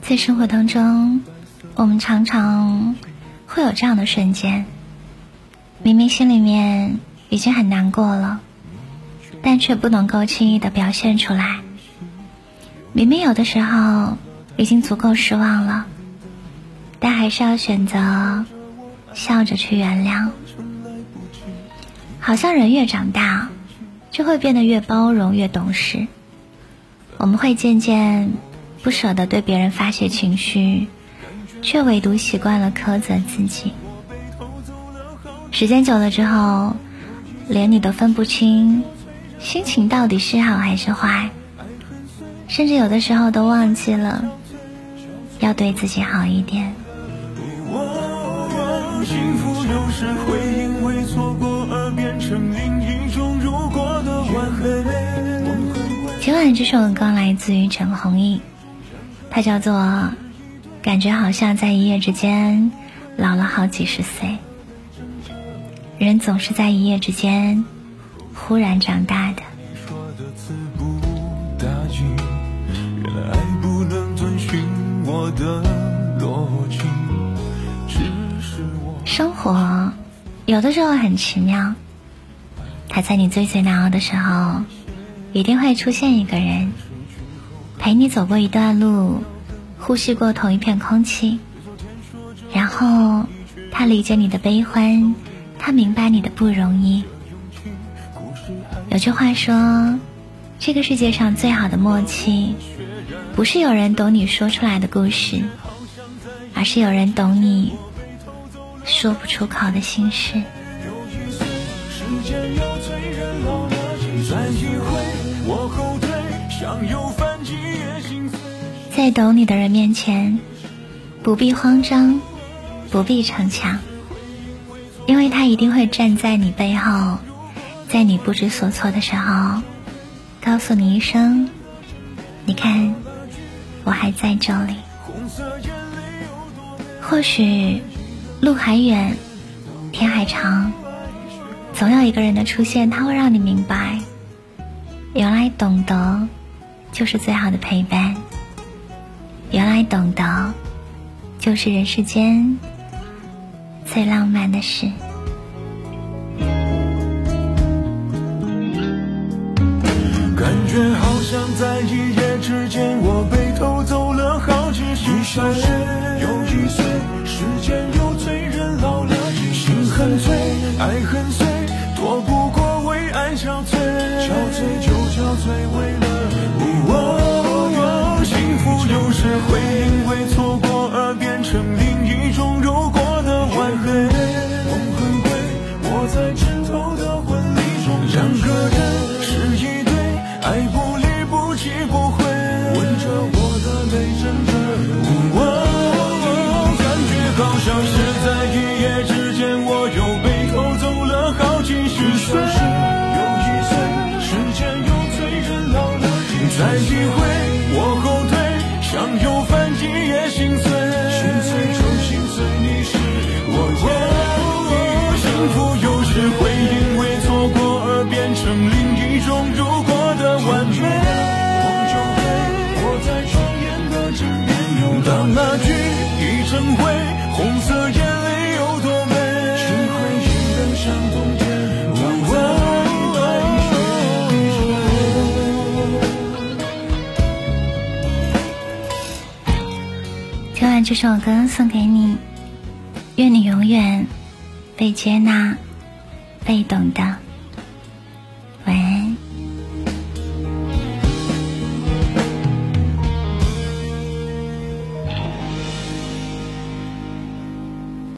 在生活当中，我们常常会有这样的瞬间，明明心里面已经很难过了，但却不能够轻易的表现出来。明明有的时候已经足够失望了，但还是要选择笑着去原谅。好像人越长大就会变得越包容越懂事，我们会渐渐不舍得对别人发泄情绪，却唯独习惯了苛责自己。时间久了之后，连你都分不清心情到底是好还是坏，甚至有的时候都忘记了要对自己好一点。幸福有时会因为错过而变成另一种如果的挽回。今晚这首歌来自于陈鸿毅，它叫做《感觉好像在一夜之间老了好几十岁》。人总是在一夜之间忽然长大的。说的词不打紧，原来爱不能遵循我的逻辑。生活有的时候很奇妙，它在你最难熬的时候，一定会出现一个人陪你走过一段路，呼吸过同一片空气，然后他理解你的悲欢，他明白你的不容易。有句话说，这个世界上最好的默契，不是有人懂你说出来的故事，而是有人懂你说不出口的心事。在懂你的人面前，不必慌张，不必逞强，因为他一定会站在你背后，在你不知所措的时候，告诉你一声，你看，我还在这里。或许路还远，天还长，总有一个人的出现，他会让你明白，原来懂得就是最好的陪伴，原来懂得就是人世间最浪漫的事。感觉好像在一夜之间，我被偷走了好几十岁又一岁，时间又很醉，爱很碎，躲不过为爱憔悴，憔悴就憔悴为了你。幸福有时会因为错过而变成另一种如果的挽回。梦很贵，我在枝头的婚礼中，两个人是一对，爱不离不弃不悔，吻着我的泪真的。感觉好像是在一夜之间，再一回我后退，想又翻几也心碎，心碎就心碎，你是我。幸福有时会因为错过而变成另一种如果的完美。我在双眼的正面拥抱那句一成灰，红色眼泪有多美，心灰意冷像冬天。这首歌送给你，愿你永远被接纳，被懂得。